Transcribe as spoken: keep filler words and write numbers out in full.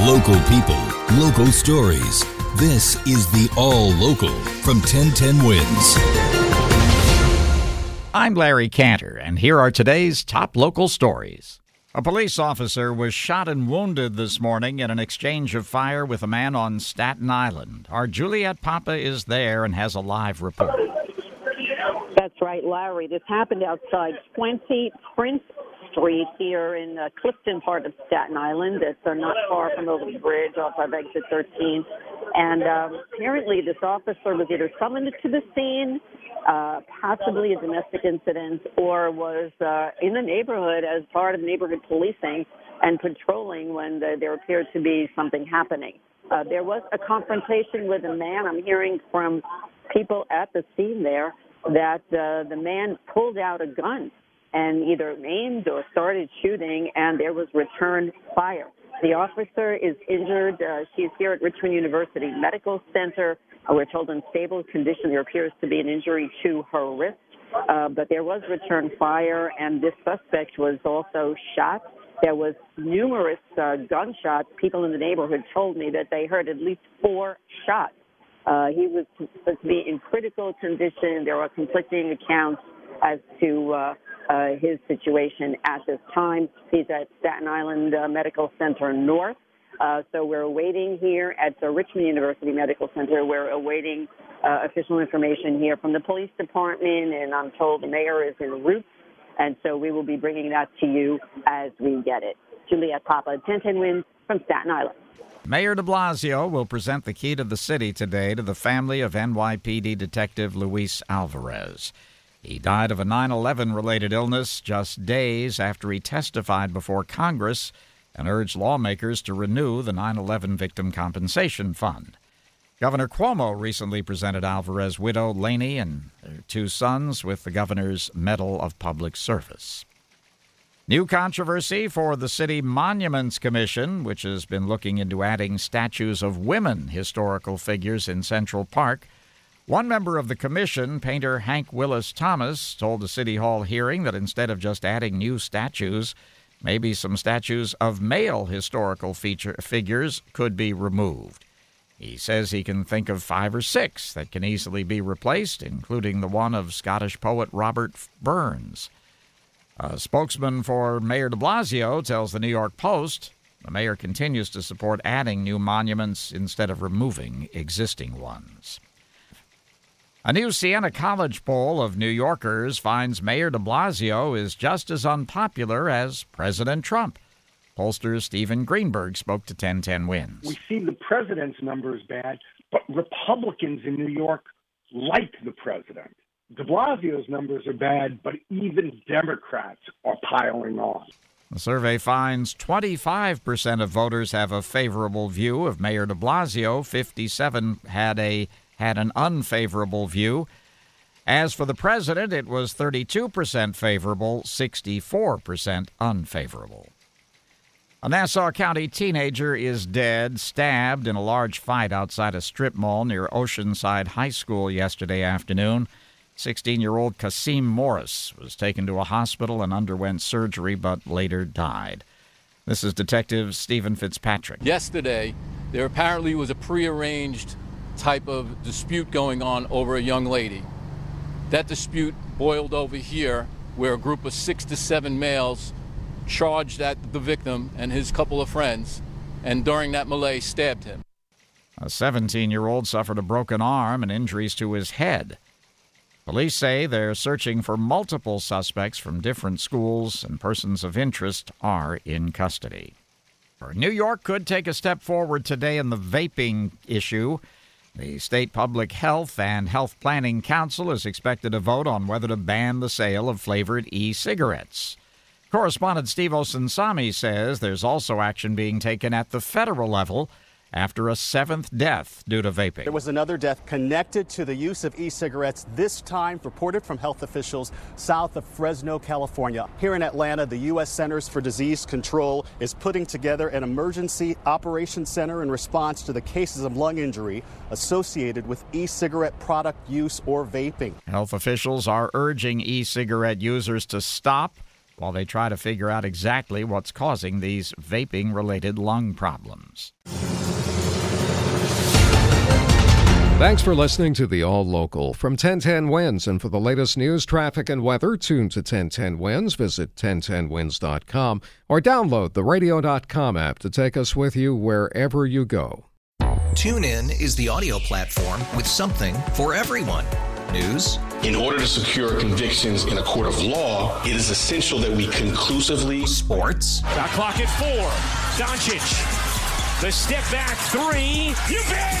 Local people, local stories. This is the All Local from ten ten WINS. I'm Larry Cantor, and here are today's top local stories. A police officer was shot and wounded this morning in an exchange of fire with a man on Staten Island. Our Juliet Papa is there and has a live report. That's right, Larry. This happened outside twenty Prince Street here in the Clifton part of Staten Island. It's uh, not far from over the bridge off of exit thirteen. And um, apparently this officer was either summoned to the scene, uh, possibly a domestic incident, or was uh, in the neighborhood as part of neighborhood policing and patrolling when the, there appeared to be something happening. Uh, there was a confrontation with a man. I'm hearing from people at the scene there that uh, the man pulled out a gun and either aimed or started shooting, and there was return fire. The officer is injured. Uh, she's here at Richmond University Medical Center. Uh, we're told in stable condition. There appears to be an injury to her wrist, uh, but there was return fire, and this suspect was also shot. There was numerous uh, gunshots. People in the neighborhood told me that they heard at least four shots. Uh, he was supposed to be in critical condition. There are conflicting accounts as to uh, uh, his situation at this time. He's at Staten Island uh, Medical Center North. Uh, so we're awaiting here at the Richmond University Medical Center. We're awaiting uh, official information here from the police department, and I'm told the mayor is en route. And so we will be bringing that to you as we get it. Juliet Papa, ten ten WINS from Staten Island. Mayor de Blasio will present the key to the city today to the family of N Y P D Detective Luis Alvarez. He died of a nine eleven related illness just days after he testified before Congress and urged lawmakers to renew the nine eleven Victim Compensation Fund. Governor Cuomo recently presented Alvarez's widow, Laney, and their two sons with the governor's Medal of Public Service. New controversy for the City Monuments Commission, which has been looking into adding statues of women historical figures in Central Park. One member of the commission, painter Hank Willis Thomas, told the City Hall hearing that instead of just adding new statues, maybe some statues of male historical feature figures could be removed. He says he can think of five or six that can easily be replaced, including the one of Scottish poet Robert Burns. A spokesman for Mayor de Blasio tells the New York Post the mayor continues to support adding new monuments instead of removing existing ones. A new Siena College poll of New Yorkers finds Mayor de Blasio is just as unpopular as President Trump. Pollster Steven Greenberg spoke to ten ten WINS. We see the president's numbers bad, but Republicans in New York like the president. De Blasio's numbers are bad, but even Democrats are piling on. The survey finds twenty-five percent of voters have a favorable view of Mayor de Blasio. fifty-seven had a had an unfavorable view. As for the president, it was thirty-two percent favorable, sixty-four percent unfavorable. A Nassau County teenager is dead, stabbed in a large fight outside a strip mall near Oceanside High School yesterday afternoon. sixteen-year-old Kasim Morris was taken to a hospital and underwent surgery but later died. This is Detective Stephen Fitzpatrick. Yesterday, there apparently was a prearranged type of dispute going on over a young lady. That dispute boiled over here where a group of six to seven males charged at the victim and his couple of friends, and during that melee stabbed him. A seventeen-year-old suffered a broken arm and injuries to his head. Police say they're searching for multiple suspects from different schools, and persons of interest are in custody. New York could take a step forward today in the vaping issue. The State Public Health and Health Planning Council is expected to vote on whether to ban the sale of flavored e-cigarettes. Correspondent Steve Osunsami says there's also action being taken at the federal level after a seventh death due to vaping. There was another death connected to the use of e-cigarettes, this time reported from health officials south of Fresno, California. Here in Atlanta, the U S Centers for Disease Control is putting together an emergency operations center in response to the cases of lung injury associated with e-cigarette product use or vaping. Health officials are urging e-cigarette users to stop while they try to figure out exactly what's causing these vaping-related lung problems. Thanks for listening to the All Local from ten ten WINS. And for the latest news, traffic, and weather, tune to ten ten WINS. Visit ten ten wins dot com or download the radio dot com app to take us with you wherever you go. TuneIn is the audio platform with something for everyone. News. In order to secure convictions in a court of law, it is essential that we conclusively. Sports. The clock at four. Doncic. The step back three. You bet.